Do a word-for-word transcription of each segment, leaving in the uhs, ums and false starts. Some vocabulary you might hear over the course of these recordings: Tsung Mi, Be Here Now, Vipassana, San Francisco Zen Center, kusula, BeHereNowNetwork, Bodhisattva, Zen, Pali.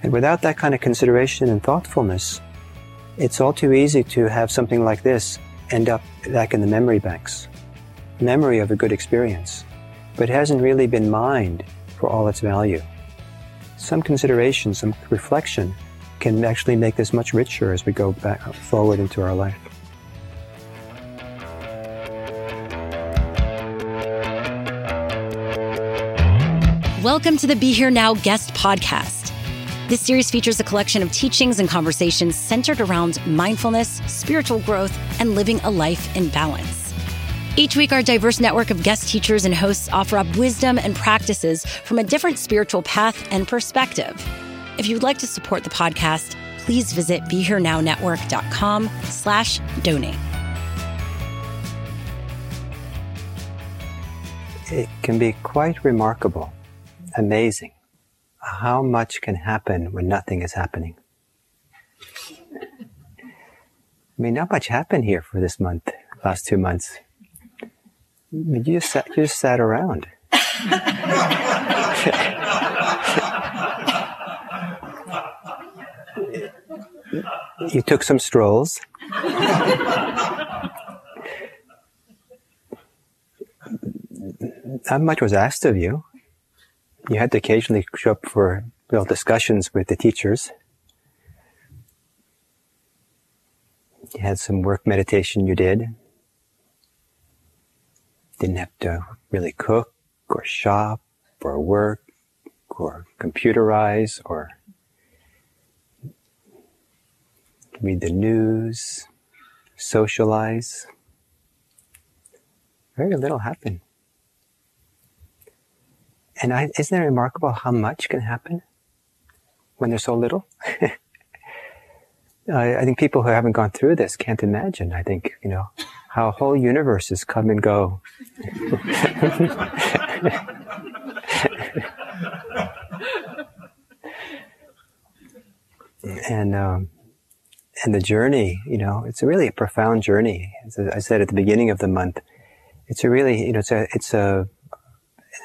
And without that kind of consideration and thoughtfulness, it's all too easy to have something like this end up back in the memory banks. Memory of a good experience, but hasn't really been mined for all its value. Some consideration, some reflection can actually make this much richer as we go back forward into our life. Welcome to the Be Here Now Guest Podcast. This series features a collection of teachings and conversations centered around mindfulness, spiritual growth, and living a life in balance. Each week, our diverse network of guest teachers and hosts offer up wisdom and practices from a different spiritual path and perspective. If you'd like to support the podcast, please visit BeHereNowNetwork.com slash donate. It can be quite remarkable, amazing, how much can happen when nothing is happening. I mean, not much happened here for this month, last two months. I mean, you just sat, you just sat around. You took some strolls. Not much was asked of you. You had to occasionally show up for real discussions with the teachers. You had some work meditation you did. Didn't have to really cook or shop or work or computerize or read the news, socialize. Very little happened. And I, isn't it remarkable how much can happen when there's so little? I, I think people who haven't gone through this can't imagine, I think, you know, how whole universes come and go. and um, and the journey, you know, it's really a profound journey. As I said at the beginning of the month, it's a really, you know, it's a, it's a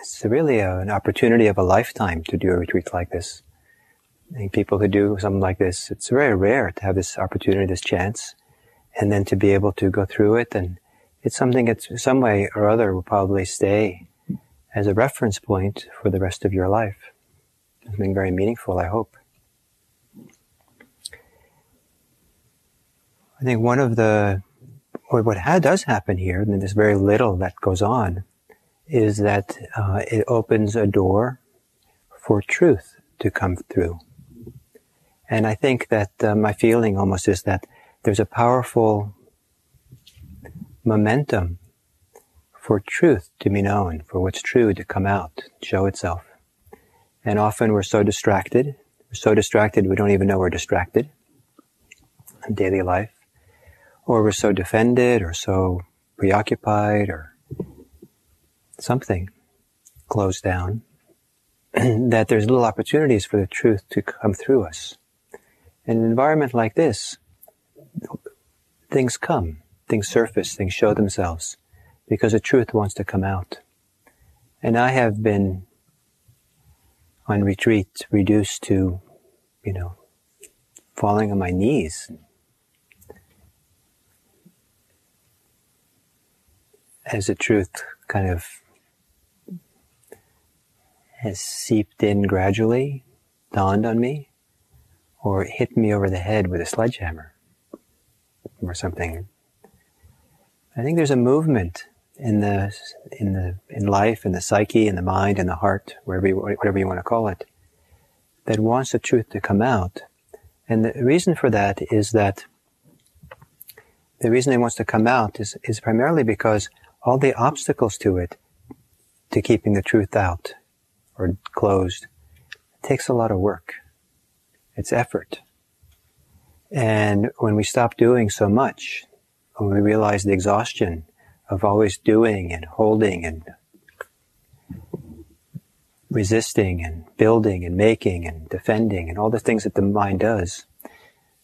It's really a, an opportunity of a lifetime to do a retreat like this. I think people who do something like this, it's very rare to have this opportunity, this chance, and then to be able to go through it. And it's something that some way or other will probably stay as a reference point for the rest of your life. Something very meaningful, I hope. I think one of the, what does happen here, and there's very little that goes on, is that uh, it opens a door for truth to come through. And I think that uh, my feeling almost is that there's a powerful momentum for truth to be known, for what's true to come out, show itself. And often we're so distracted, we're so distracted we don't even know we're distracted in daily life. Or we're so defended or so preoccupied or something closed down, that there's little opportunities for the truth to come through us. In an environment like this, things come, things surface, things show themselves, because the truth wants to come out. And I have been on retreat reduced to, you know, falling on my knees, as the truth kind of has seeped in gradually, dawned on me, or hit me over the head with a sledgehammer or something. I think there's a movement in the in the in life, in the psyche, in the mind, in the heart, wherever you, whatever you want to call it, that wants the truth to come out. And the reason for that is that the reason it wants to come out is, is primarily because all the obstacles to it, to keeping the truth out or closed, it takes a lot of work. It's effort. And when we stop doing so much, when we realize the exhaustion of always doing and holding and resisting and building and making and defending and all the things that the mind does,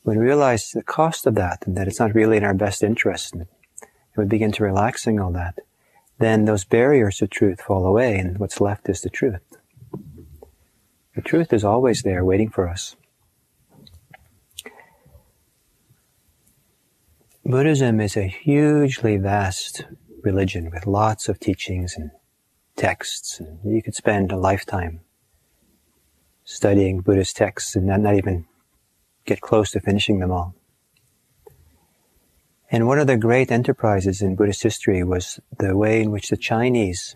when we realize the cost of that and that it's not really in our best interest, and we begin to relaxing all that, then those barriers to truth fall away and what's left is the truth. The truth is always there waiting for us. Buddhism is a hugely vast religion with lots of teachings and texts. And you could spend a lifetime studying Buddhist texts and not, not even get close to finishing them all. And one of the great enterprises in Buddhist history was the way in which the Chinese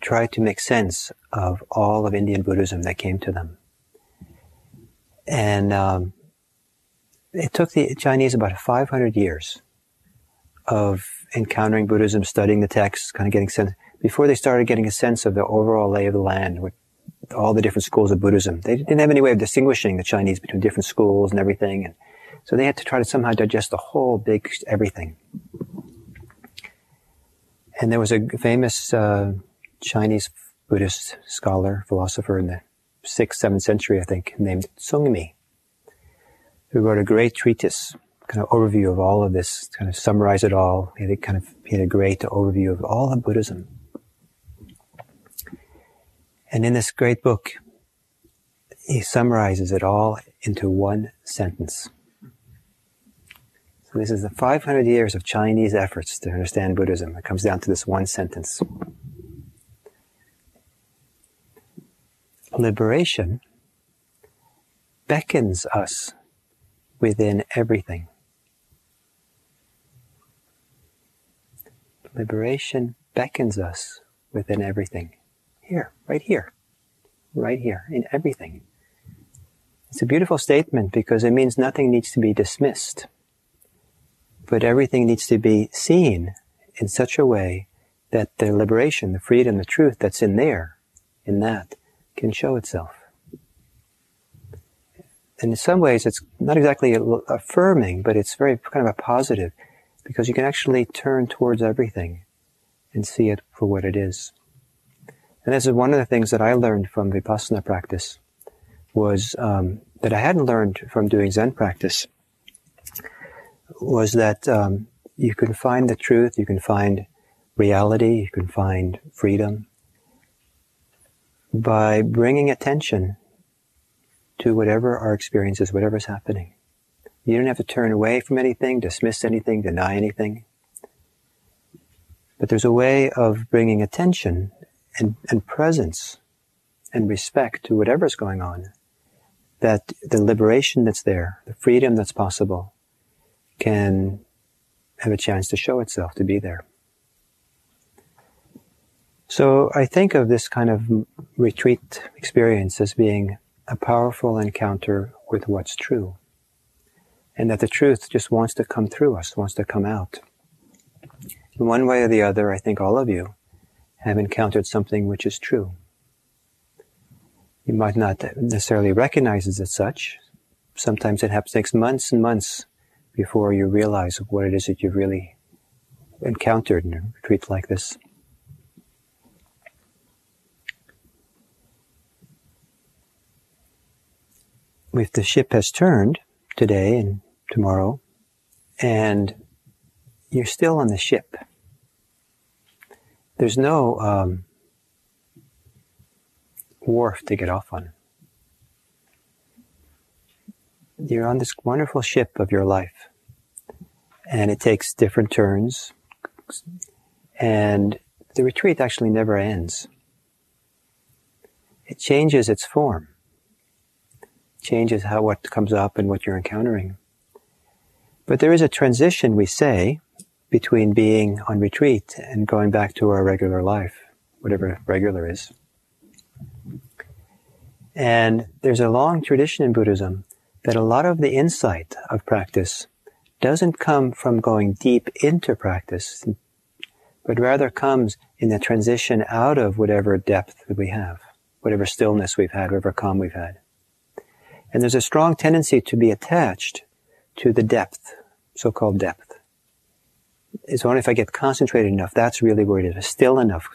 tried to make sense of all of Indian Buddhism that came to them. And um, it took the Chinese about five hundred years of encountering Buddhism, studying the texts, kind of getting sense, before they started getting a sense of the overall lay of the land with all the different schools of Buddhism. They didn't have any way of distinguishing the Chinese between different schools and everything. And so they had to try to somehow digest the whole big everything. And there was a famous uh, Chinese Buddhist scholar, philosopher in the sixth, seventh century, I think, named Tsung Mi, who wrote a great treatise, kind of overview of all of this, kind of summarize it all. He had a, kind of, he had a great overview of all of Buddhism. And in this great book, he summarizes it all into one sentence. So this is the five hundred years of Chinese efforts to understand Buddhism. It comes down to this one sentence. Liberation beckons us within everything. Liberation beckons us within everything. Here, right here, right here, in everything. It's a beautiful statement because it means nothing needs to be dismissed. But everything needs to be seen in such a way that the liberation, the freedom, the truth that's in there, in that, can show itself. And in some ways, it's not exactly affirming, but it's very kind of a positive, because you can actually turn towards everything and see it for what it is. And this is one of the things that I learned from Vipassana practice, was um, that I hadn't learned from doing Zen practice, was that um, you can find the truth, you can find reality, you can find freedom by bringing attention to whatever our experience is, whatever's happening. You don't have to turn away from anything, dismiss anything, deny anything. But there's a way of bringing attention and, and presence and respect to whatever's going on, that the liberation that's there, the freedom that's possible, can have a chance to show itself, to be there. So I think of this kind of retreat experience as being a powerful encounter with what's true, and that the truth just wants to come through us, wants to come out. In one way or the other, I think all of you have encountered something which is true. You might not necessarily recognize it as such. Sometimes it happens, takes months and months before you realize what it is that you've really encountered in a retreat like this. If the ship has turned today and tomorrow, and you're still on the ship, there's no um, wharf to get off on. You're on this wonderful ship of your life, and it takes different turns, and the retreat actually never ends. It changes its form. changes how what comes up and what you're encountering. But there is a transition, we say, between being on retreat and going back to our regular life, whatever regular is. And there's a long tradition in Buddhism that a lot of the insight of practice doesn't come from going deep into practice, but rather comes in the transition out of whatever depth that we have, whatever stillness we've had, whatever calm we've had. And there's a strong tendency to be attached to the depth, so-called depth. It's only if I get concentrated enough, that's really where it is, still enough.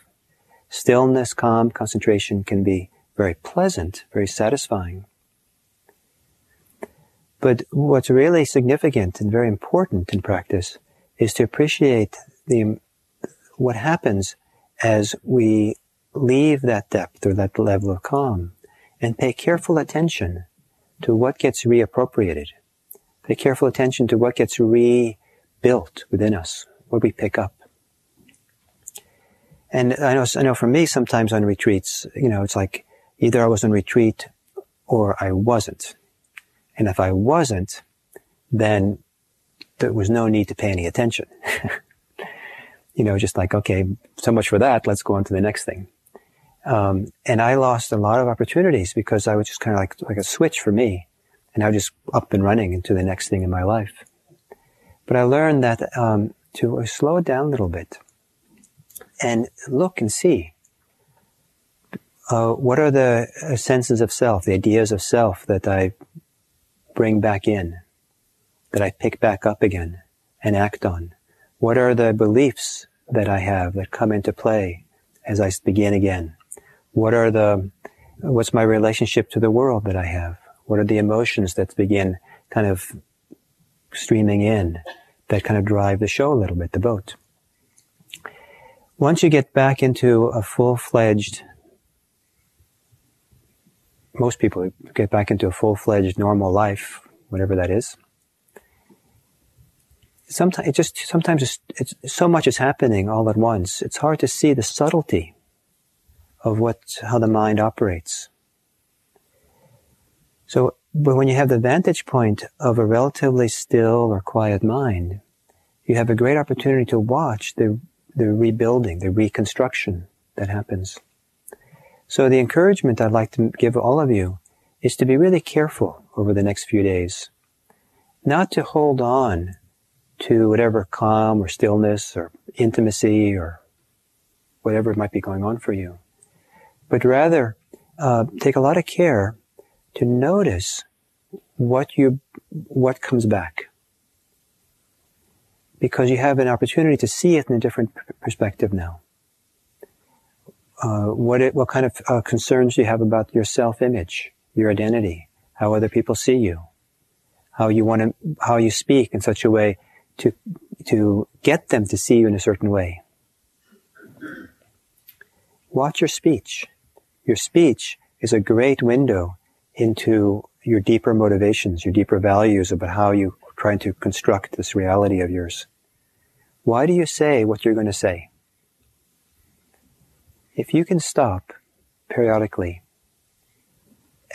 Stillness, calm, concentration can be very pleasant, very satisfying. But what's really significant and very important in practice is to appreciate the what happens as we leave that depth or that level of calm and pay careful attention to what gets reappropriated. Pay careful attention to what gets rebuilt within us, what we pick up. And I know, I know for me sometimes on retreats, you know, it's like either I was on retreat or I wasn't. And if I wasn't, then there was no need to pay any attention. You know, just like, okay, so much for that, let's go on to the next thing. Um, and I lost a lot of opportunities because I was just kind of like, like a switch for me. And I was just up and running into the next thing in my life. But I learned that um, to slow it down a little bit and look and see uh, what are the senses of self, the ideas of self that I bring back in, that I pick back up again and act on? What are the beliefs that I have that come into play as I begin again? What are the, what's my relationship to the world that I have? What are the emotions that begin kind of streaming in that kind of drive the show a little bit, the boat? Once you get back into a full-fledged most people get back into a full-fledged normal life, whatever that is. Sometimes it just sometimes it's, it's, so much is happening all at once. It's hard to see the subtlety of what how the mind operates. So, but when you have the vantage point of a relatively still or quiet mind, you have a great opportunity to watch the the rebuilding, the reconstruction that happens. So the encouragement I'd like to give all of you is to be really careful over the next few days, not to hold on to whatever calm or stillness or intimacy or whatever might be going on for you, but rather uh, take a lot of care to notice what you what comes back, because you have an opportunity to see it in a different perspective now. Uh, what, it, what kind of uh, concerns do you have about your self-image, your identity, how other people see you, how you want to, how you speak in such a way to to get them to see you in a certain way. Watch your speech. Your speech is a great window into your deeper motivations, your deeper values about how you're trying to construct this reality of yours. Why do you say what you're going to say? If you can stop periodically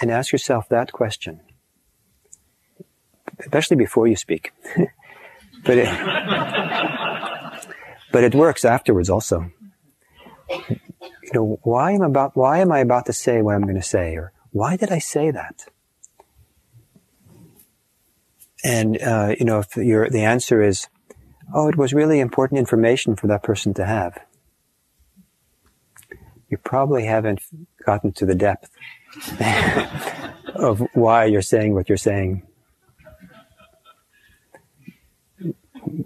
and ask yourself that question, especially before you speak, but it, but it works afterwards also. You know, why am I about why am I about to say what I'm going to say, or why did I say that? And uh, you know, if your the answer is, oh, it was really important information for that person to have, you probably haven't gotten to the depth of why you're saying what you're saying.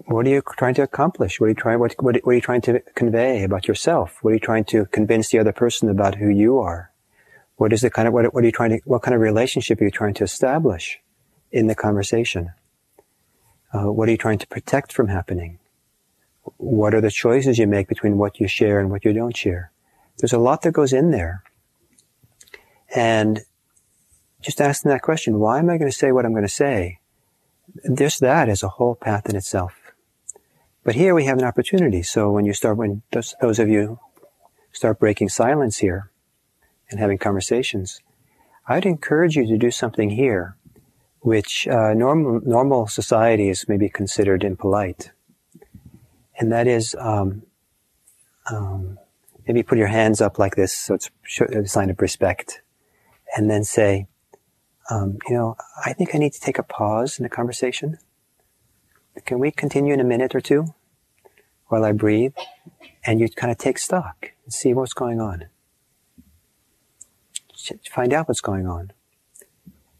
What are you trying to accomplish? What are you trying, what, what, what are you trying to convey about yourself? What are you trying to convince the other person about who you are? What is the kind of, what, what are you trying to, what kind of relationship are you trying to establish in the conversation? Uh, what are you trying to protect from happening? What are the choices you make between what you share and what you don't share? There's a lot that goes in there. And just asking that question, why am I going to say what I'm going to say? Just that is a whole path in itself. But here we have an opportunity. So when you start, when those, those of you start breaking silence here and having conversations, I'd encourage you to do something here, which uh, normal normal societies may be considered impolite, and that is um, um, maybe put your hands up like this, so it's a sign of respect, and then say, um, you know, I think I need to take a pause in the conversation. Can we continue in a minute or two while I breathe? And you kind of take stock and see what's going on. Find out what's going on.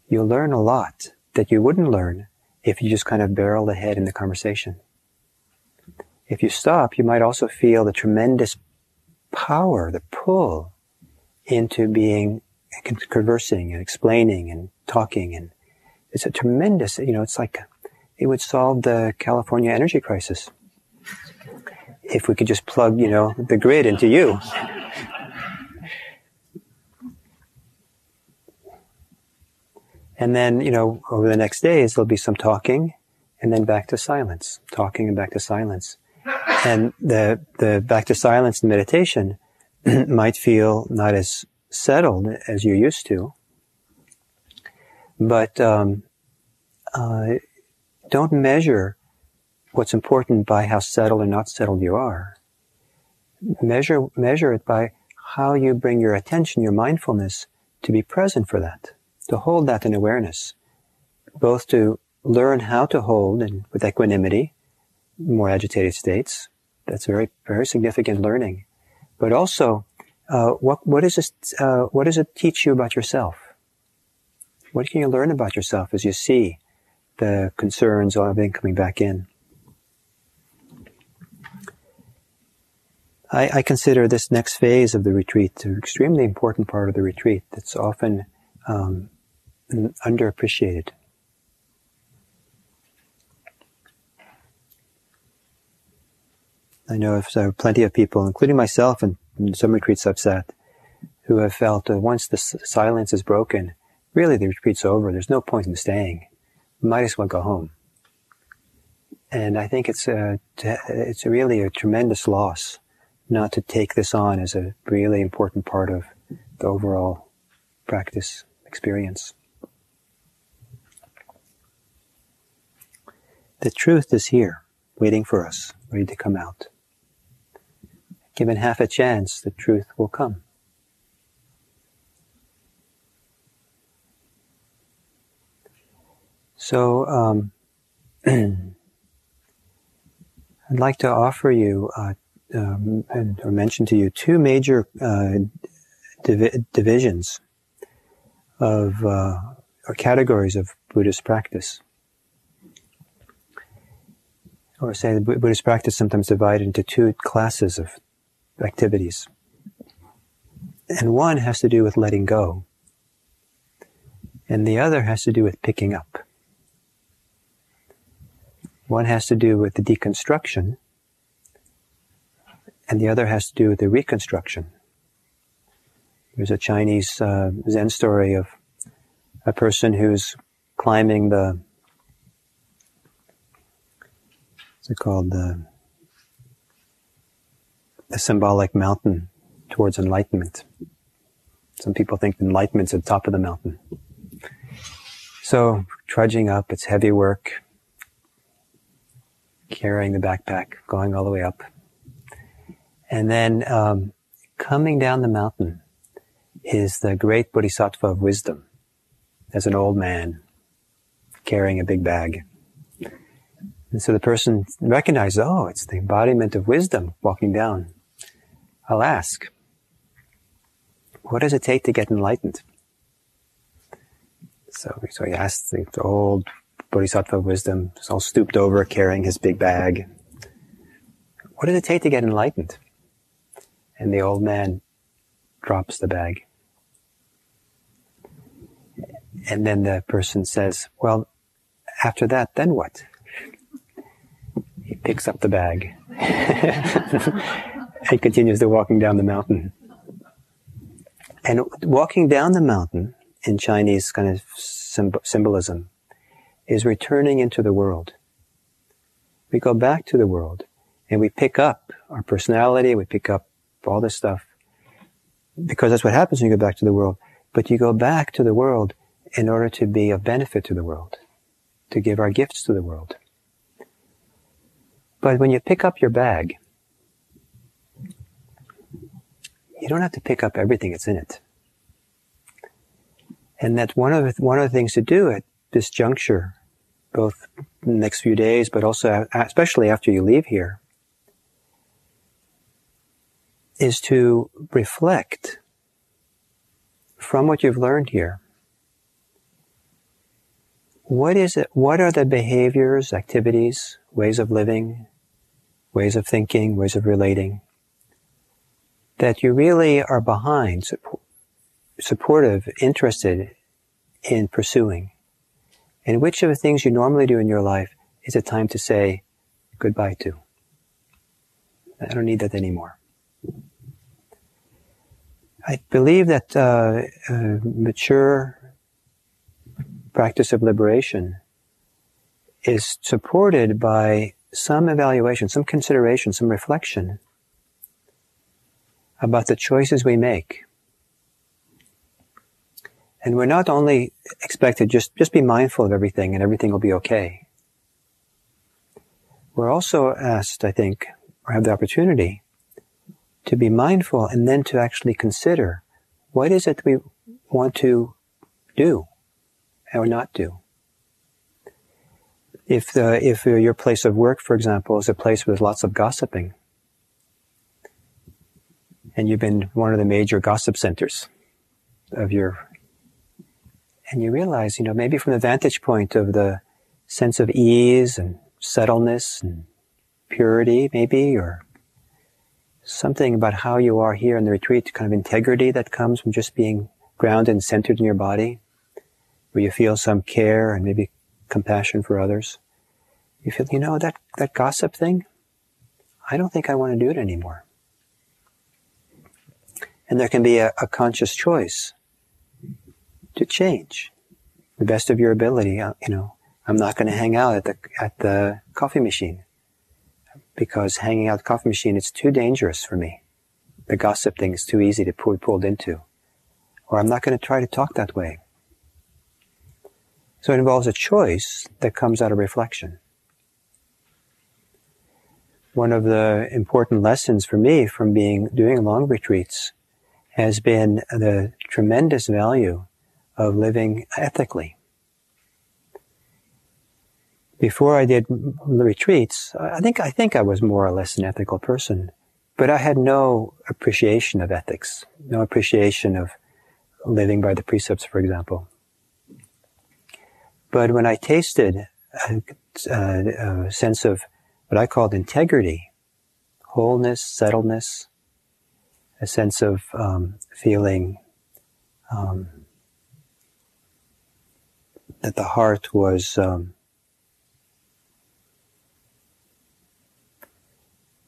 You'll learn a lot that you wouldn't learn if you just kind of barreled ahead in the conversation. If you stop, you might also feel the tremendous power, the pull into being conversing and explaining and talking. And it's a tremendous, you know, it's like it would solve the California energy crisis. If we could just plug, you know, the grid into you. And then, you know, over the next days, there'll be some talking and then back to silence, talking and back to silence. And the, the back to silence in meditation might feel not as settled as you're used to. But um, uh, don't measure what's important by how settled or not settled you are. Measure, measure it by how you bring your attention, your mindfulness, to be present for that, to hold that in awareness, both to learn how to hold and with equanimity, more agitated states. That's very, very significant learning. But also, uh, what, what is this, uh, what does it teach you about yourself? What can you learn about yourself as you see the concerns or everything coming back in? I consider this next phase of the retreat an extremely important part of the retreat that's often um, underappreciated. I know there are plenty of people, including myself and some retreats I've sat, who have felt that once the silence is broken, really the retreat's over. There's no point in staying. Might as well go home. And I think it's a, it's really a tremendous loss not to take this on as a really important part of the overall practice experience. The truth is here, waiting for us, ready to come out. Given half a chance, the truth will come. So, um, I'd like to offer you uh, Um, and, or mention to you two major uh, div- divisions of uh, or categories of Buddhist practice, or say the Buddhist practice sometimes divided into two classes of activities, and one has to do with letting go, and the other has to do with picking up. One has to do with the deconstruction, and the other has to do with the reconstruction. There's a Chinese uh, Zen story of a person who's climbing the, what's it called, the, the symbolic mountain towards enlightenment. Some people think enlightenment's at the top of the mountain. So trudging up, it's heavy work, carrying the backpack, going all the way up. And then um, coming down the mountain is the great Bodhisattva of wisdom, as an old man carrying a big bag. And so the person recognizes, oh, it's the embodiment of wisdom walking down. I'll ask, what does it take to get enlightened? So, so he asks the old Bodhisattva of wisdom, he's all stooped over carrying his big bag. What does it take to get enlightened? And the old man drops the bag. And then the person says, well, after that, then what? He picks up the bag and continues to walking down the mountain. And walking down the mountain, in Chinese kind of symbolism, is returning into the world. We go back to the world and we pick up our personality, we pick up all this stuff, because that's what happens when you go back to the world. But you go back to the world in order to be of benefit to the world, to give our gifts to the world. But when you pick up your bag, you don't have to pick up everything that's in it. And that's one of the, one of the things to do at this juncture, both in the next few days, but also especially after you leave here, is to reflect from what you've learned here. What is it? What are the behaviors, activities, ways of living, ways of thinking, ways of relating that you really are behind, support, supportive, interested in pursuing? And which of the things you normally do in your life is a time to say goodbye to? I don't need that anymore. I believe that uh, uh, mature practice of liberation is supported by some evaluation, some consideration, some reflection about the choices we make. And we're not only expected just, just be mindful of everything and everything will be okay. We're also asked, I think, or have the opportunity to be mindful and then to actually consider what is it we want to do or not do. If the, if your place of work, for example, is a place with lots of gossiping, and you've been one of the major gossip centers of your, and you realize, you know, maybe from the vantage point of the sense of ease and settleness and purity, maybe, or something about how you are here in the retreat, kind of integrity that comes from just being grounded and centered in your body, where you feel some care and maybe compassion for others. You feel, you know, that, that gossip thing, I don't think I want to do it anymore. And there can be a, a conscious choice to change the best of your ability. You know, I'm not going to hang out at the, at the coffee machine, because hanging out at the coffee machine, it's too dangerous for me. The gossip thing is too easy to be pull, pulled into. Or I'm not going to try to talk that way. So it involves a choice that comes out of reflection. One of the important lessons for me from being, doing long retreats has been the tremendous value of living ethically. Before I did the retreats, I think, I think I was more or less an ethical person, but I had no appreciation of ethics, no appreciation of living by the precepts, for example. But when I tasted a, a, a sense of what I called integrity, wholeness, settledness, a sense of um, feeling um, that the heart was um,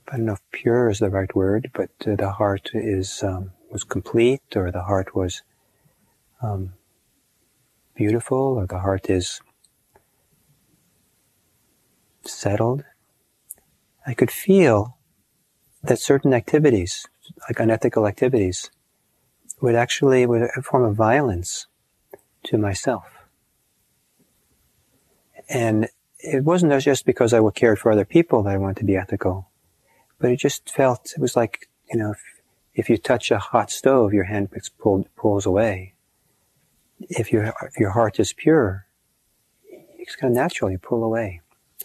I don't know if pure is the right word, but uh, the heart is um, was complete, or the heart was um, beautiful, or the heart is settled. I could feel that certain activities, like unethical activities, would actually were a form of violence to myself. And it wasn't just because I cared for other people that I wanted to be ethical. But it just felt, it was like, you know, if, if you touch a hot stove, your hand pulled, pulls away. If your, if your heart is pure, it's kind of natural, you pull away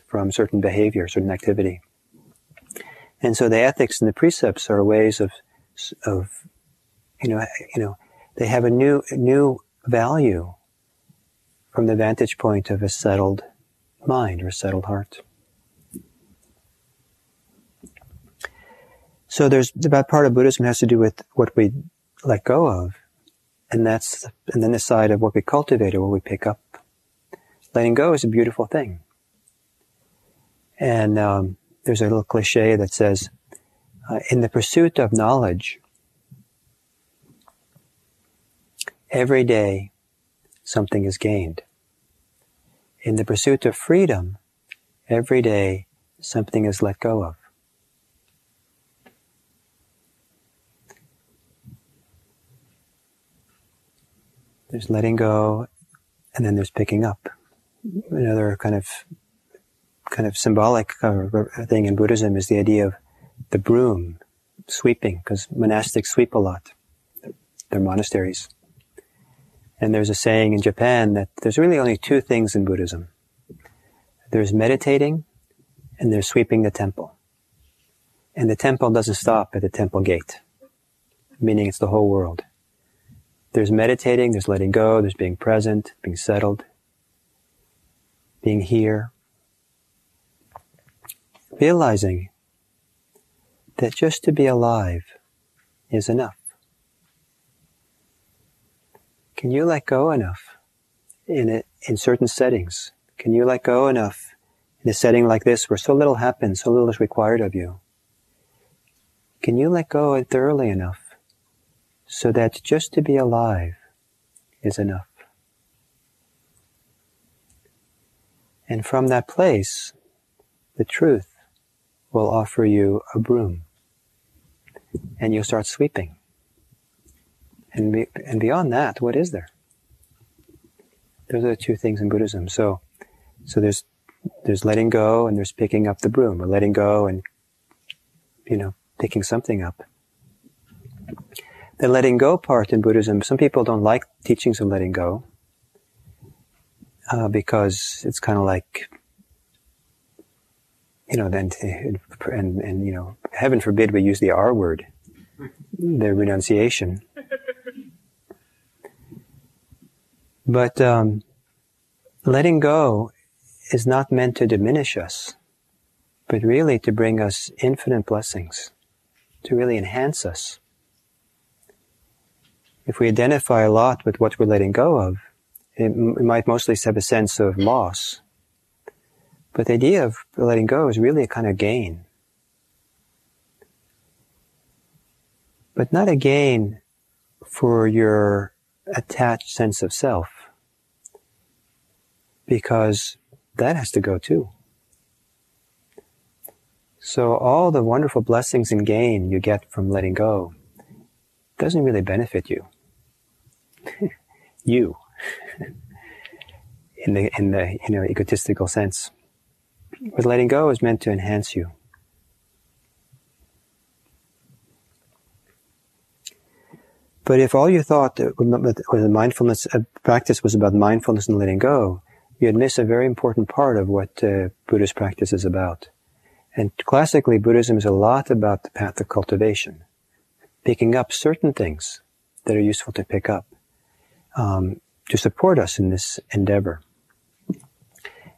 from certain behavior, certain activity. And so the ethics and the precepts are ways of, of, you know, you know, they have a new, new value from the vantage point of a settled mind or a settled heart. So there's, that part of Buddhism has to do with what we let go of, and that's, and then the side of what we cultivate or what we pick up. Letting go is a beautiful thing. And um, there's a little cliche that says, uh, in the pursuit of knowledge, every day something is gained. In the pursuit of freedom, every day something is let go of. There's letting go, and then there's picking up. Another kind of kind of symbolic thing in Buddhism is the idea of the broom, sweeping, because monastics sweep a lot. They're monasteries. And there's a saying in Japan that there's really only two things in Buddhism. There's meditating, and there's sweeping the temple. And the temple doesn't stop at the temple gate, meaning it's the whole world. There's meditating, there's letting go, there's being present, being settled, being here. Realizing that just to be alive is enough. Can you let go enough in a, in certain settings? Can you let go enough in a setting like this where so little happens, so little is required of you? Can you let go thoroughly enough so that just to be alive is enough? And from that place, the truth will offer you a broom, and you'll start sweeping. And be, and beyond that, what is there? Those are the two things in Buddhism. So, so there's there's letting go, and there's picking up the broom, or letting go and you know picking something up. The letting go part in Buddhism, some people don't like teachings of letting go uh, because it's kind of like, you know, then and, and, and, you know, heaven forbid we use the R word, the renunciation. But um, letting go is not meant to diminish us, but really to bring us infinite blessings, to really enhance us. If we identify a lot with what we're letting go of, it, m- it might mostly have a sense of loss. But the idea of letting go is really a kind of gain. But not a gain for your attached sense of self, because that has to go too. So all the wonderful blessings and gain you get from letting go doesn't really benefit you. you. in the, in the, you know, egotistical sense. But letting go is meant to enhance you. But if all you thought was mindfulness practice was about mindfulness and letting go, you'd miss a very important part of what uh, Buddhist practice is about. And classically, Buddhism is a lot about the path of cultivation, picking up certain things that are useful to pick up um, to support us in this endeavor.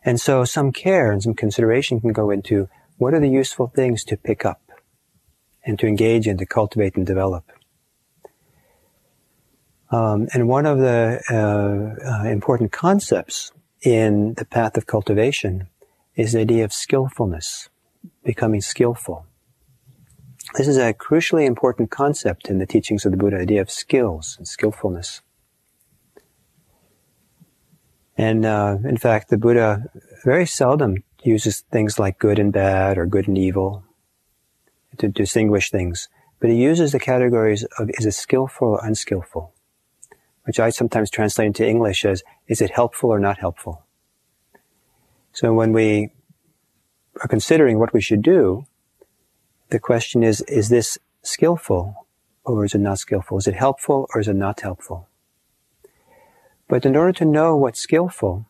And so some care and some consideration can go into what are the useful things to pick up and to engage in, to cultivate and develop. Um, and one of the uh, uh, important concepts in the path of cultivation is the idea of skillfulness, becoming skillful. This is a crucially important concept in the teachings of the Buddha, the idea of skills and skillfulness. And uh, in fact, the Buddha very seldom uses things like good and bad or good and evil to distinguish things. But he uses the categories of is it skillful or unskillful, which I sometimes translate into English as is it helpful or not helpful. So when we are considering what we should do, the question is, is this skillful or is it not skillful? Is it helpful or is it not helpful? But in order to know what's skillful,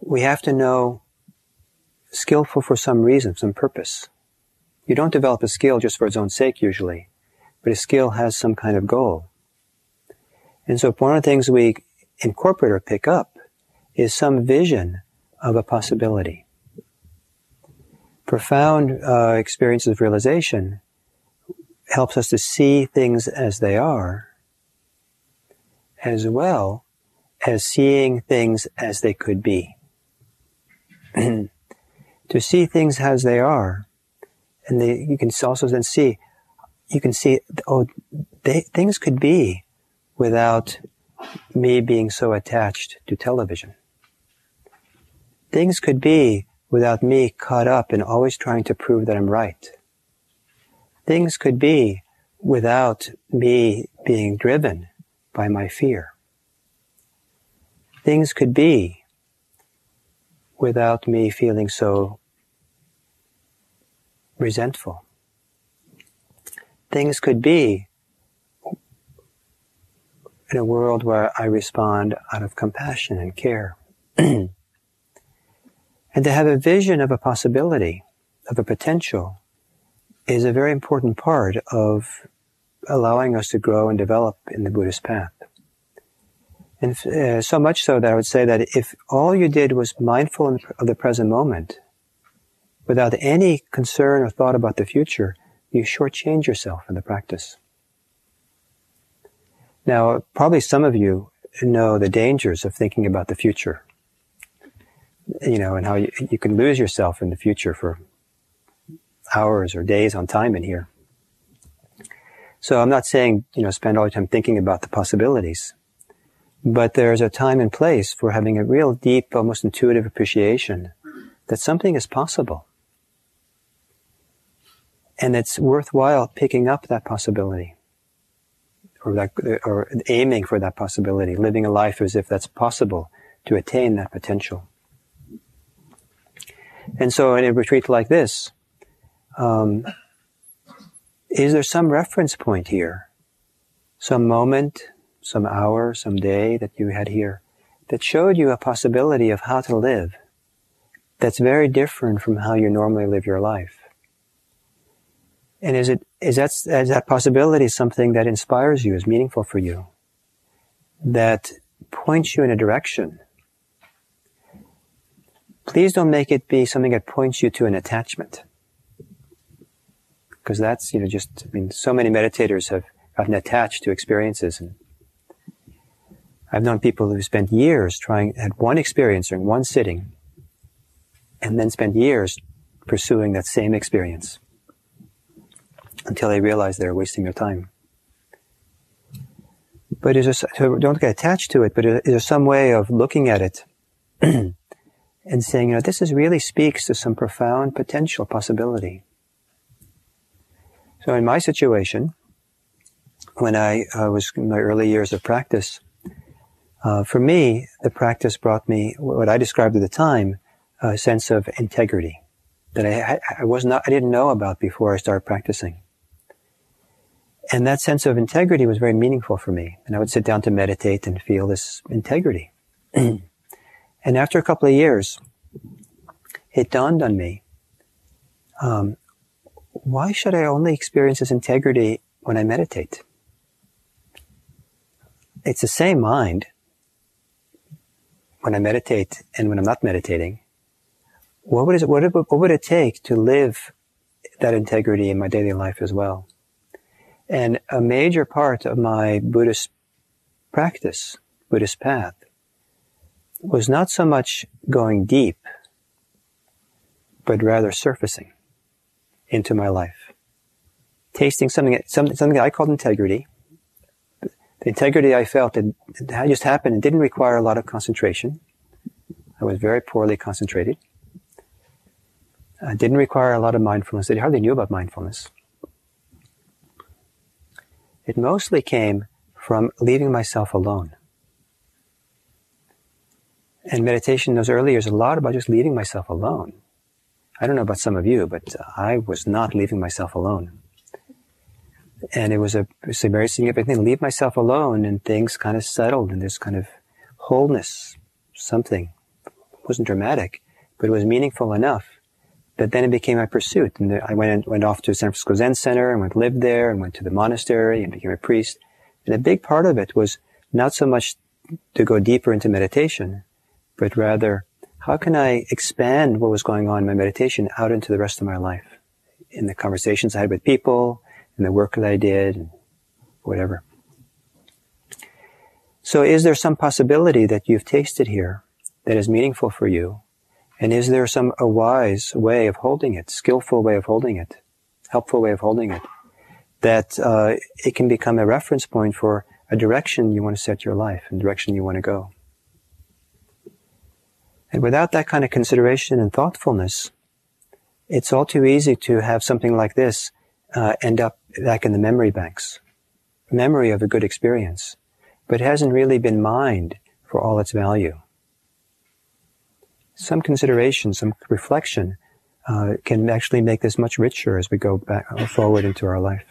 we have to know skillful for some reason, some purpose. You don't develop a skill just for its own sake usually, but a skill has some kind of goal. And so one of the things we incorporate or pick up is some vision of a possibility. Profound uh, experiences of realization helps us to see things as they are, as well as seeing things as they could be. To see things as they are, and they, you can also then see, you can see, oh, they, things could be without me being so attached to television. Things could be without me caught up in always trying to prove that I'm right. Things could be without me being driven by my fear. Things could be without me feeling so resentful. Things could be in a world where I respond out of compassion and care. And to have a vision of a possibility, of a potential, is a very important part of allowing us to grow and develop in the Buddhist path. And uh, so much so that I would say that if all you did was mindful of the present moment, without any concern or thought about the future, you shortchange yourself in the practice. Now, probably some of you know the dangers of thinking about the future, you know, and how you, you can lose yourself in the future for hours or days on time in here. So I'm not saying, you know, spend all your time thinking about the possibilities, but there's a time and place for having a real deep, almost intuitive appreciation that something is possible. And it's worthwhile picking up that possibility, or that, or aiming for that possibility, living a life as if that's possible to attain that potential. And so in a retreat like this, um, is there some reference point here, some moment, some hour, some day that you had here that showed you a possibility of how to live that's very different from how you normally live your life? And is it, is that, is that possibility something that inspires you, is meaningful for you, that points you in a direction? Please don't make it be something that points you to an attachment. Because that's, you know, just, I mean, so many meditators have gotten attached to experiences. And I've known people who spent years trying, had one experience during one sitting, and then spent years pursuing that same experience, until they realize they're wasting their time. But is there, so don't get attached to it, but is there some way of looking at it and saying, you know, this is really speaks to some profound potential possibility? So in my situation, when I uh, was in my early years of practice, uh, for me, the practice brought me what I described at the time, a sense of integrity that I, I was not, I didn't know about before I started practicing. And that sense of integrity was very meaningful for me. And I would sit down to meditate and feel this integrity. And after a couple of years, it dawned on me, um, why should I only experience this integrity when I meditate? It's the same mind when I meditate and when I'm not meditating. What would it, what would, what would it take to live that integrity in my daily life as well? And a major part of my Buddhist practice, Buddhist path, was not so much going deep, but rather surfacing into my life. Tasting something, something, something I called integrity. The integrity I felt had, had just happened and didn't require a lot of concentration. I was very poorly concentrated. It didn't require a lot of mindfulness. I hardly knew about mindfulness. It mostly came from leaving myself alone. And meditation in those early years, a lot about just leaving myself alone. I don't know about some of you, but I was not leaving myself alone. And it was a, it was a very significant thing to leave myself alone, and things kind of settled, and this kind of wholeness, something. It wasn't dramatic, but it was meaningful enough that then it became my pursuit. And I went went off to San Francisco Zen Center and went lived there and went to the monastery and became a priest. And a big part of it was not so much to go deeper into meditation, but rather, how can I expand what was going on in my meditation out into the rest of my life, in the conversations I had with people, in the work that I did, and whatever. So is there some possibility that you've tasted here that is meaningful for you? And is there some, a wise way of holding it, skillful way of holding it, helpful way of holding it, that uh, it can become a reference point for a direction you want to set your life and direction you want to go? And without that kind of consideration and thoughtfulness, it's all too easy to have something like this uh, end up back in the memory banks, memory of a good experience, but hasn't really been mined for all its value. Some consideration, some reflection uh, can actually make this much richer as we go back forward into our life.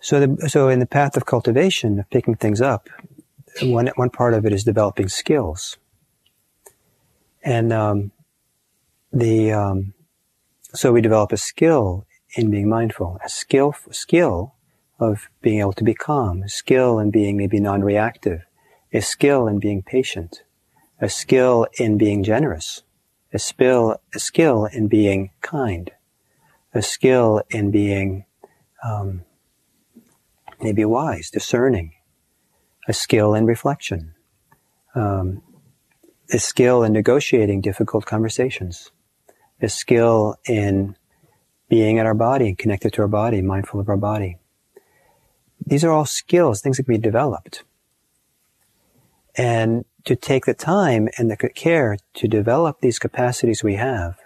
So, the, so in the path of cultivation, of picking things up, one one part of it is developing skills, and um, the um, so we develop a skill in being mindful, a skill skill of being able to be calm, a skill in being maybe non-reactive, a skill in being patient, a skill in being generous, a skill a skill in being kind, a skill in being um, maybe wise, discerning, a skill in reflection, um, a skill in negotiating difficult conversations, a skill in being in our body, connected to our body, mindful of our body. These are all skills, things that can be developed. And to take the time and the care to develop these capacities we have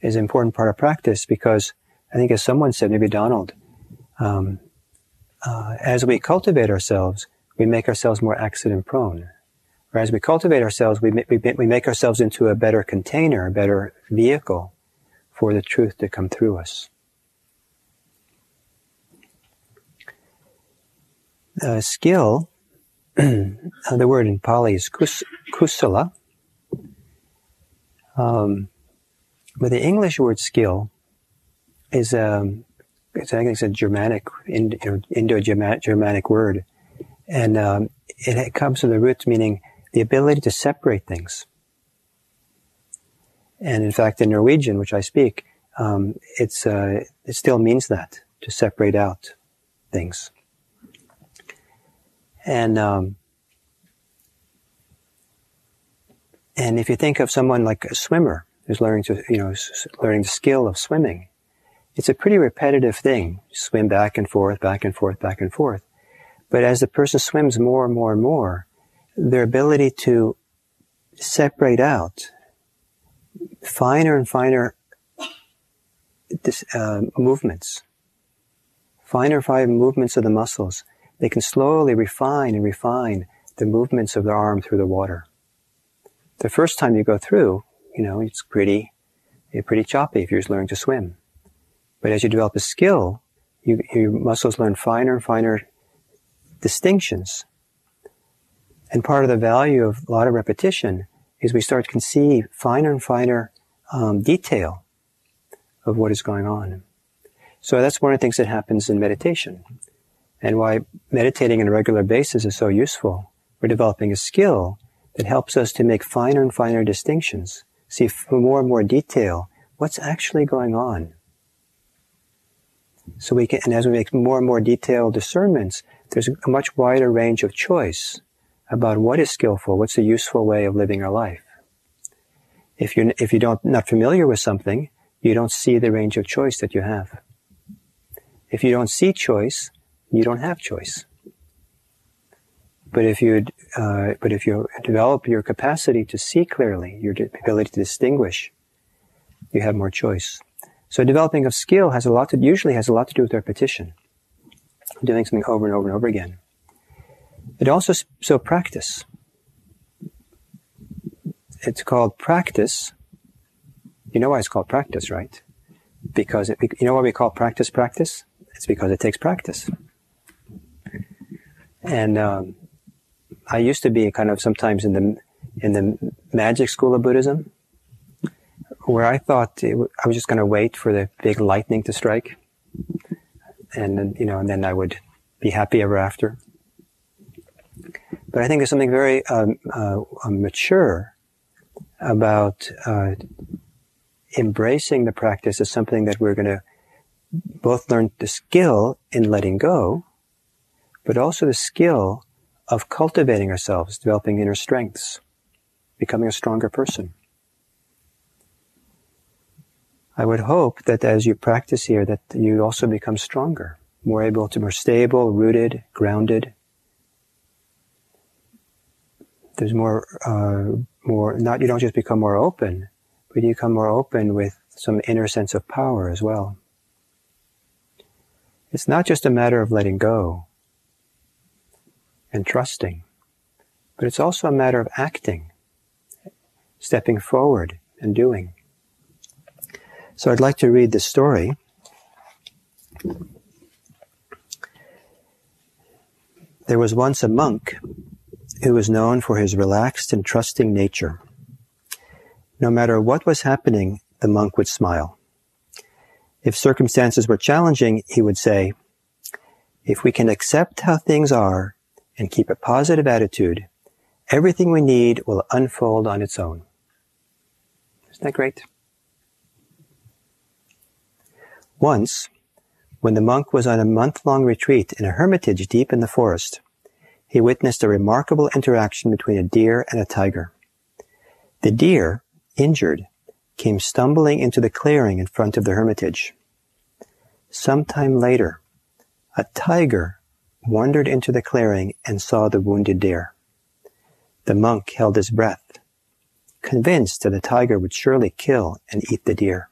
is an important part of practice, because I think, as someone said, maybe Donald, um, Uh, as we cultivate ourselves, we make ourselves more accident-prone. Or as we cultivate ourselves, we, we, we make ourselves into a better container, a better vehicle for the truth to come through us. Uh, skill, the word in Pali is kus, kusula. Um, but the English word skill is... Um, I think it's a Germanic, Indo-Germanic word. And um, it comes from the roots meaning the ability to separate things. And in fact, in Norwegian, which I speak, um, it's uh, it still means that, to separate out things. And um, and if you think of someone like a swimmer who's learning to, you know, learning the skill of swimming, it's a pretty repetitive thing. Swim back and forth, back and forth, back and forth. But as the person swims more and more and more, their ability to separate out finer and finer uh, movements, finer and finer movements of the muscles, they can slowly refine and refine the movements of their arm through the water. The first time you go through, you know, it's pretty, it's pretty choppy if you're just learning to swim. But as you develop a skill, you, your muscles learn finer and finer distinctions. And part of the value of a lot of repetition is we start to conceive finer and finer um, detail of what is going on. So that's one of the things that happens in meditation, and why meditating on a regular basis is so useful. We're developing a skill that helps us to make finer and finer distinctions, see more and more detail what's actually going on. So we can, and as we make more and more detailed discernments, there's a much wider range of choice about what is skillful, what's a useful way of living our life. If you're, if you don't, not familiar with something, you don't see the range of choice that you have. If you don't see choice, you don't have choice. But if you, uh, but if you develop your capacity to see clearly, your ability to distinguish, you have more choice. So developing of skill has a lot to, usually has a lot to do with repetition, doing something over and over and over again. It also, so practice. It's called practice. You know why it's called practice, right? Because it, you know why we call practice practice? It's because it takes practice. And um, I used to be kind of sometimes in the in the magic school of Buddhism, where I thought it w- I was just going to wait for the big lightning to strike, and then, you know, and then I would be happy ever after. But I think there's something very um, uh, mature about uh, embracing the practice as something that we're going to both learn the skill in letting go, but also the skill of cultivating ourselves, developing inner strengths, becoming a stronger person. I would hope that as you practice here, that you also become stronger, more able to, more stable, rooted, grounded. There's more, uh, more, not, you don't just become more open, but you become more open with some inner sense of power as well. It's not just a matter of letting go and trusting, but it's also a matter of acting, stepping forward and doing. So I'd like to read this story. There was once a monk who was known for his relaxed and trusting nature. No matter what was happening, the monk would smile. If circumstances were challenging, he would say, "If we can accept how things are and keep a positive attitude, everything we need will unfold on its own." Isn't that great? Once, when the monk was on a month-long retreat in a hermitage deep in the forest, he witnessed a remarkable interaction between a deer and a tiger. The deer, injured, came stumbling into the clearing in front of the hermitage. Sometime later, a tiger wandered into the clearing and saw the wounded deer. The monk held his breath, convinced that the tiger would surely kill and eat the deer.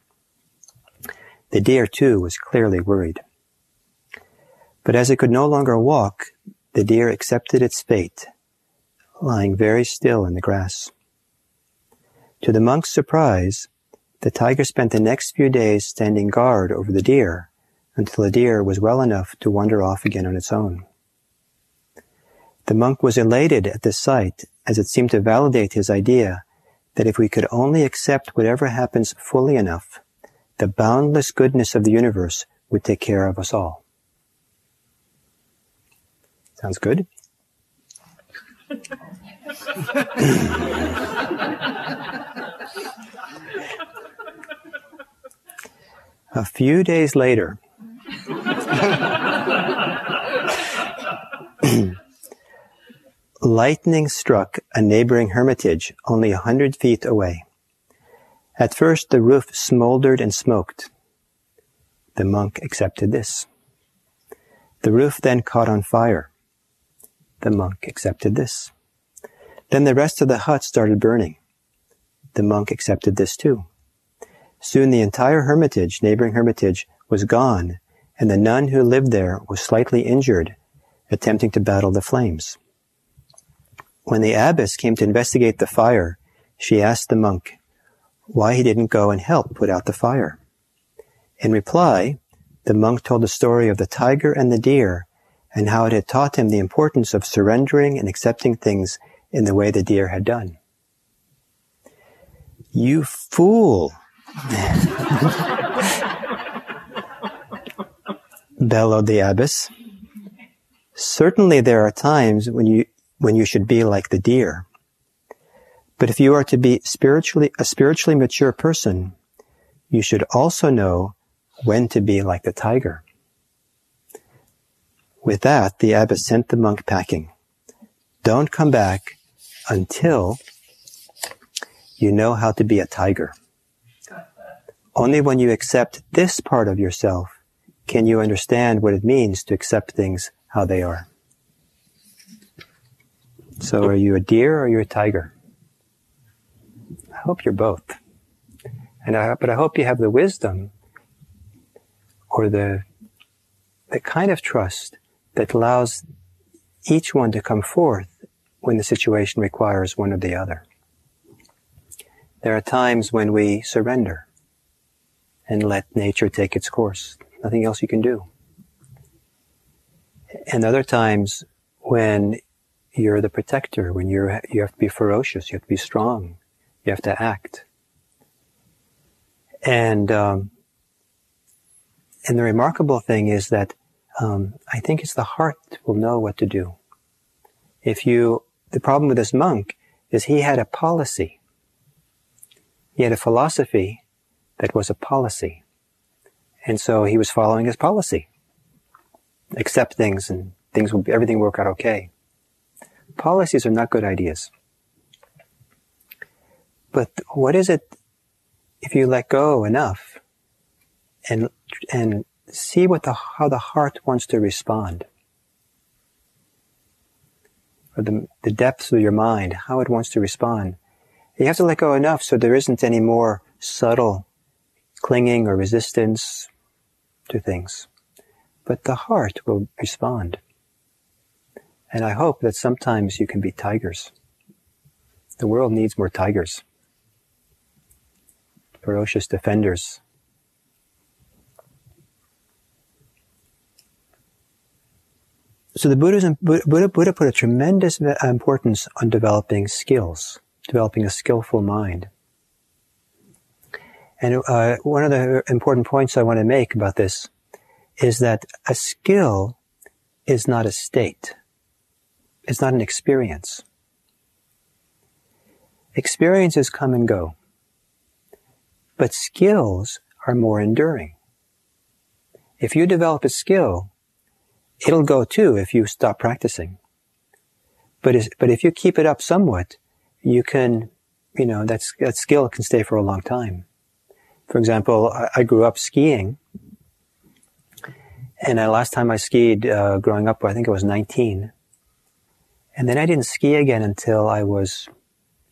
The deer, too, was clearly worried. But as it could no longer walk, the deer accepted its fate, lying very still in the grass. To the monk's surprise, the tiger spent the next few days standing guard over the deer until the deer was well enough to wander off again on its own. The monk was elated at this sight, as it seemed to validate his idea that if we could only accept whatever happens fully enough, the boundless goodness of the universe would take care of us all. Sounds good? A few days later, lightning struck a neighboring hermitage only a hundred feet away. At first, the roof smoldered and smoked. The monk accepted this. The roof then caught on fire. The monk accepted this. Then the rest of the hut started burning. The monk accepted this too. Soon the entire hermitage, neighboring hermitage, was gone, and the nun who lived there was slightly injured, attempting to battle the flames. When the abbess came to investigate the fire, she asked the monk why he didn't go and help put out the fire. In reply, the monk told the story of the tiger and the deer and how it had taught him the importance of surrendering and accepting things in the way the deer had done. "You fool!" bellowed the abbess. "Certainly there are times when you when you should be like the deer. But if you are to be spiritually a spiritually mature person, you should also know when to be like the tiger." With that, the abbess sent the monk packing. "Don't come back until you know how to be a tiger. Only when you accept this part of yourself can you understand what it means to accept things how they are." So are you a deer or are you a tiger? I hope you're both. And I, but I hope you have the wisdom or the, the kind of trust that allows each one to come forth when the situation requires one or the other. There are times when we surrender and let nature take its course. Nothing else you can do. And other times when you're the protector, when you're, you have to be ferocious, you have to be strong, you have to act. And um, and the remarkable thing is that um, I think it's the heart that will know what to do. If you, the problem with this monk is he had a policy. He had a philosophy that was a policy. And so he was following his policy. Accept things and things will, everything will work out okay. Policies are not good ideas. But what is it if you let go enough and, and see what the, how the heart wants to respond? Or the, the depths of your mind, how it wants to respond. You have to let go enough so there isn't any more subtle clinging or resistance to things. but the heart will respond. And I hope that sometimes you can be tigers. The world needs more tigers, ferocious defenders. So the Buddhism, Buddha, Buddha put a tremendous importance on developing skills, developing a skillful mind. And uh, one of the important points I want to make about this is that a skill is not a state. It's not an experience. Experiences come and go, but skills are more enduring. If you develop a skill, it'll go too if you stop practicing. But is, but if you keep it up somewhat, you can, you know, that's, that skill can stay for a long time. For example, I, I grew up skiing, and the last time I skied uh, growing up, I think I was nineteen. And then I didn't ski again until I was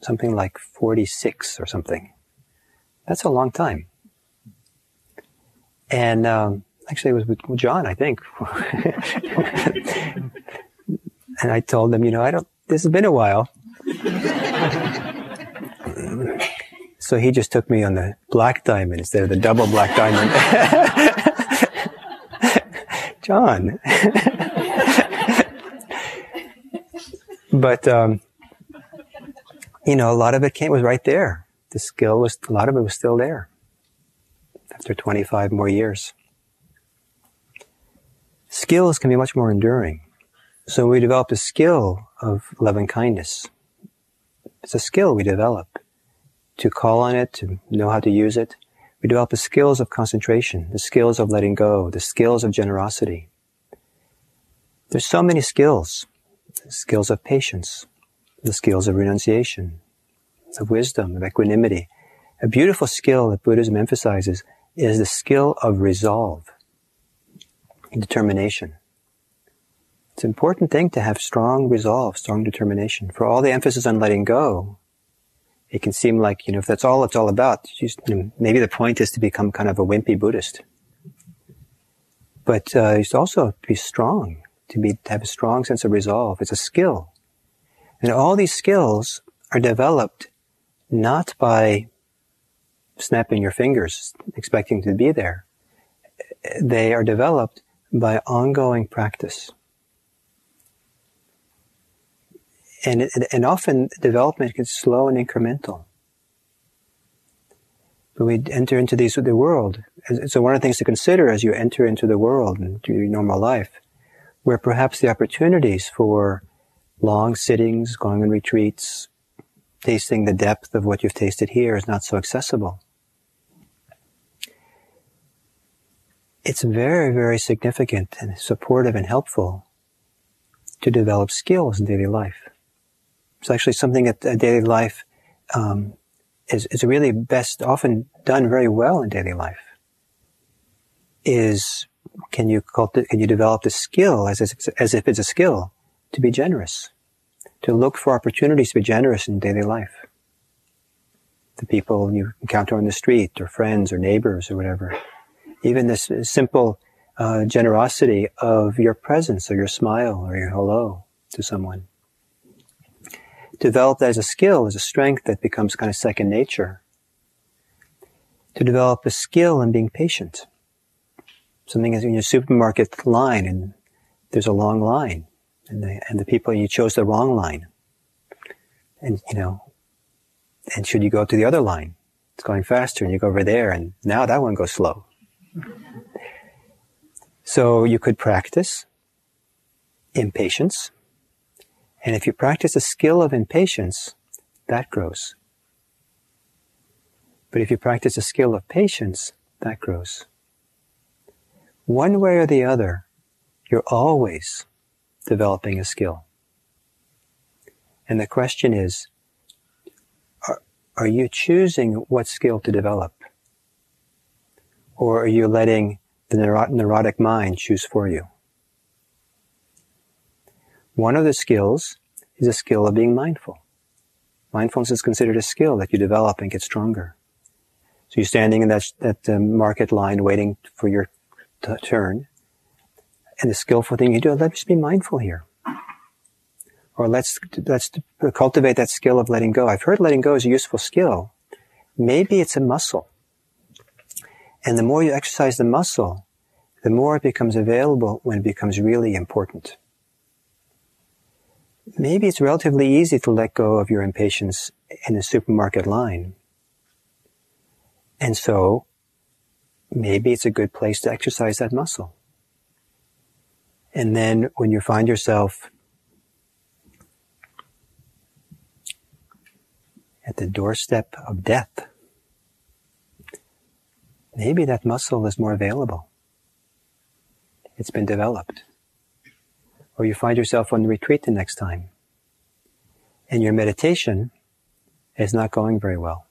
something like forty-six or something. That's a long time. And um, actually, it was with John, I think. And I told him, you know, I don't, this has been a while. So he just took me on the black diamond instead of the double black diamond. John. But, um, you know, a lot of it came, was right there. The skill was, a lot of it was still there after twenty-five more years. Skills can be much more enduring. So we develop a skill of loving kindness. It's a skill we develop to call on it, to know how to use it. We develop the skills of concentration, the skills of letting go, the skills of generosity. There's so many skills. The skills of patience, the skills of renunciation, of wisdom, of equanimity. A beautiful skill that Buddhism emphasizes is the skill of resolve. Determination. It's an important thing to have strong resolve, strong determination. For all the emphasis on letting go, it can seem like, you know, if that's all it's all about, just, you know, maybe the point is to become kind of a wimpy Buddhist. But uh, it's also to be strong, to be to have a strong sense of resolve. It's a skill. And all these skills are developed not by snapping your fingers, expecting to be there. They are developed by ongoing practice. And, it, and often development is slow and incremental. But we enter into these, the world. So one of the things to consider as you enter into the world and to your normal life, where perhaps the opportunities for long sittings, going on retreats, tasting the depth of what you've tasted here is not so accessible. It's very, very significant and supportive and helpful to develop skills in daily life. It's actually something that uh, daily life um, is, is really best, often done very well in daily life. Is can you culti- can you develop the skill as if, as if it's a skill to be generous, to look for opportunities to be generous in daily life. The people you encounter on the street, or friends, or neighbors, or whatever. Even this simple uh, generosity of your presence or your smile or your hello to someone. Develop that as a skill, as a strength that becomes kind of second nature. To develop a skill in being patient. Something is in your supermarket line and there's a long line and the, and the people, you chose the wrong line. And, you know, and should you go to the other line? It's going faster and you go over there and now that one goes slow. So you could practice impatience, and if you practice a skill of impatience, that grows. But if you practice a skill of patience, that grows. One way or the other, you're always developing a skill. And the question is, are, are you choosing what skill to develop? Or are you letting the neurotic mind choose for you? One of the skills is a skill of being mindful. Mindfulness is considered a skill that you develop and get stronger. So you're standing in that, that market line waiting for your t- turn, And the skillful thing you do, let's just be mindful here. Or let's, let's cultivate that skill of letting go. I've heard letting go is a useful skill. Maybe it's a muscle. And the more you exercise the muscle, the more it becomes available when it becomes really important. Maybe it's relatively easy to let go of your impatience in a supermarket line. And so, maybe it's a good place to exercise that muscle. And then when you find yourself at the doorstep of death, maybe that muscle is more available. It's been developed. Or you find yourself on the retreat the next time, and your meditation is not going very well.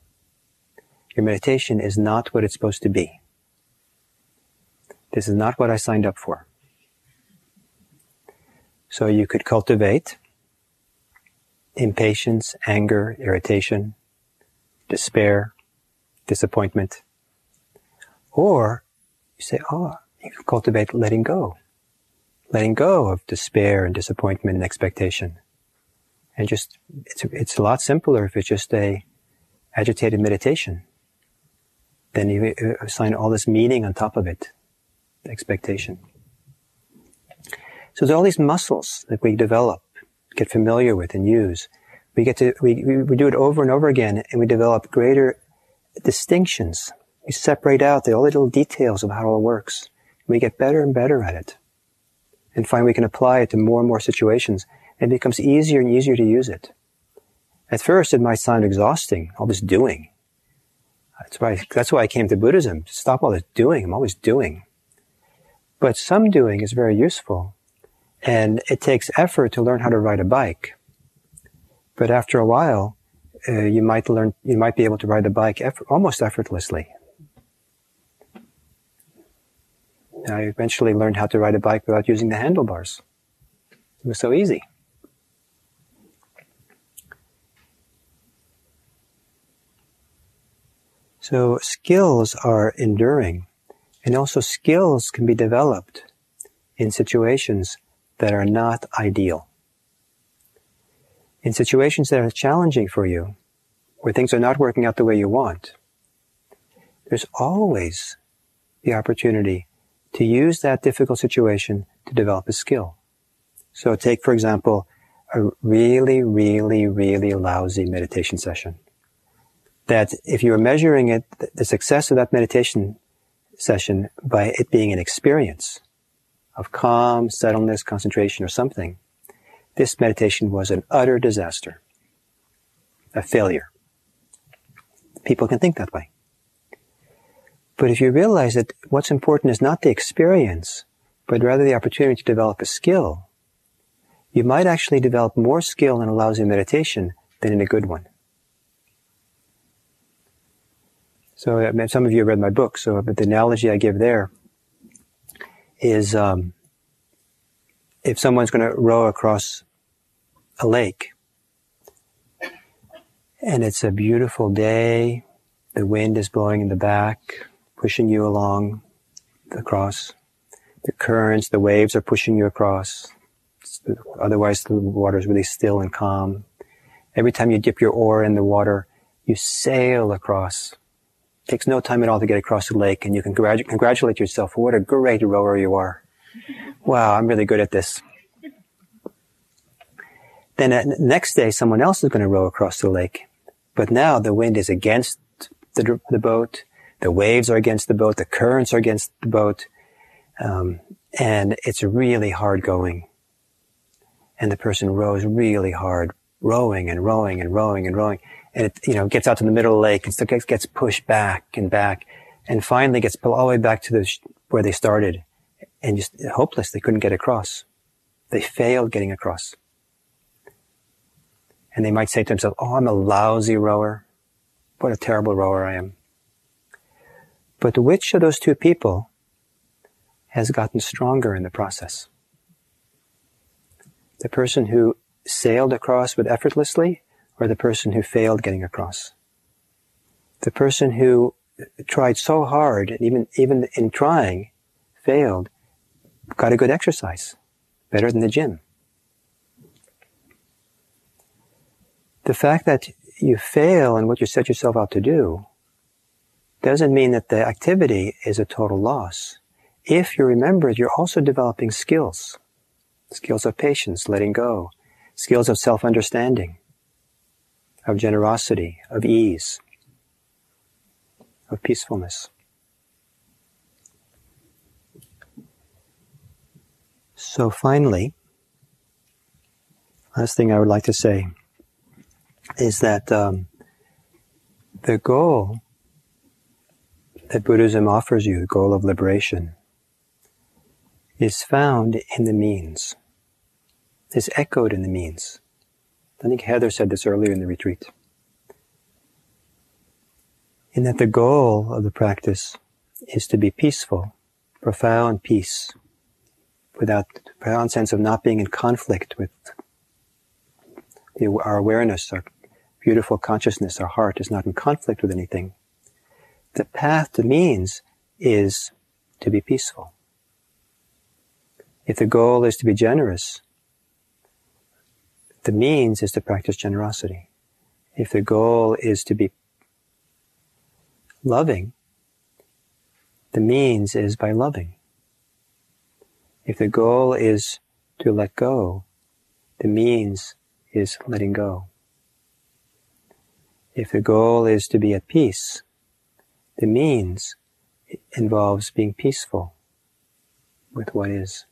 Your meditation is not what it's supposed to be. This is not what I signed up for. So you could cultivate impatience, anger, irritation, despair, disappointment. Or you say, oh, you can cultivate letting go. Letting go of despair and disappointment and expectation. And just, it's, it's a lot simpler if it's just a agitated meditation. Then you assign all this meaning on top of it, the expectation. So there's all these muscles that we develop, get familiar with and use. We get to, we, we do it over and over again, and we develop greater distinctions. We separate out the all the little details of how it all works. We get better and better at it. And find we can apply it to more and more situations. It becomes easier and easier to use it. At first, it might sound exhausting, all this doing. That's why, that's why I came to Buddhism, to stop all this doing. I'm always doing. But some doing is very useful, and it takes effort to learn how to ride a bike. But after a while, uh, you might learn, you might be able to ride the bike effort, almost effortlessly. I eventually learned how to ride a bike without using the handlebars. It was so easy. So skills are enduring, and also skills can be developed in situations that are not ideal. In situations that are challenging for you, where things are not working out the way you want, there's always the opportunity to use that difficult situation to develop a skill. So take, for example, a really, really, really lousy meditation session. That if you were measuring it, the success of that meditation session by it being an experience of calm, settledness, concentration, or something, this meditation was an utter disaster, a failure. People can think that way. But if you realize that what's important is not the experience, but rather the opportunity to develop a skill, you might actually develop more skill in a lousy meditation than in a good one. So I mean, some of you have read my book, so but the analogy I give there is um, if someone's going to row across a lake, and it's a beautiful day, the wind is blowing in the back, pushing you along, across. The currents, the waves are pushing you across. Otherwise, the water is really still and calm. Every time you dip your oar in the water, you sail across. It takes no time at all to get across the lake, and you can congrat- congratulate yourself. What a great rower you are. Wow, I'm really good at this. Then the next day, someone else is going to row across the lake. But now the wind is against the, the boat. The waves are against the boat, the currents are against the boat, um, and it's really hard going. And the person rows really hard, rowing and rowing and rowing and rowing, and it you know gets out to the middle of the lake and still gets, gets pushed back and back, and finally gets pulled all the way back to the where they started, and just hopeless. They couldn't get across. They failed getting across. And they might say to themselves, "Oh, I'm a lousy rower. What a terrible rower I am." But which of those two people has gotten stronger in the process? The person who sailed across with effortlessly, or the person who failed getting across? The person who tried so hard, and even, even in trying, failed, got a good exercise, better than the gym. The fact that you fail in what you set yourself out to do doesn't mean that the activity is a total loss. If you remember, you're also developing skills, skills of patience, letting go, skills of self-understanding, of generosity, of ease, of peacefulness. So finally, last thing I would like to say is that um, the goal that Buddhism offers you, the goal of liberation, is found in the means, is echoed in the means. I think Heather said this earlier in the retreat. In that the goal of the practice is to be peaceful, profound peace, without profound sense of not being in conflict with the, our awareness, our beautiful consciousness, our heart is not in conflict with anything. The path to means is to be peaceful. If the goal is to be generous, the means is to practice generosity. If the goal is to be loving, the means is by loving. If the goal is to let go, the means is letting go. If the goal is to be at peace, the means involves being peaceful with what is.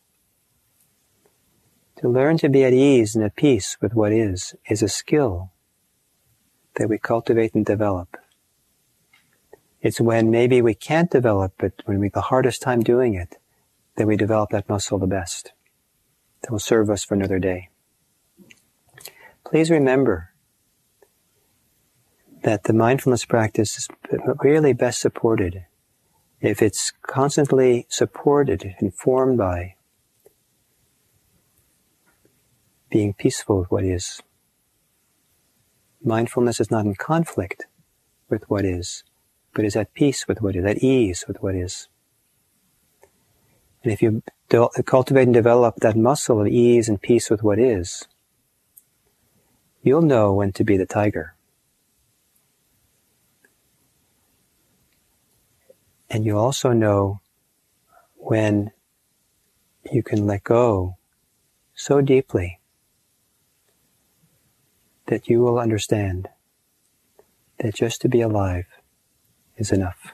To learn to be at ease and at peace with what is, is a skill that we cultivate and develop. It's when maybe we can't develop it, when we have the hardest time doing it, that we develop that muscle the best. That will serve us for another day. Please remember that the mindfulness practice is really best supported if it's constantly supported, informed by being peaceful with what is. Mindfulness is not in conflict with what is, but is at peace with what is, at ease with what is. And if you cultivate and develop that muscle of ease and peace with what is, you'll know when to be the tiger. And you also know when you can let go so deeply that you will understand that just to be alive is enough.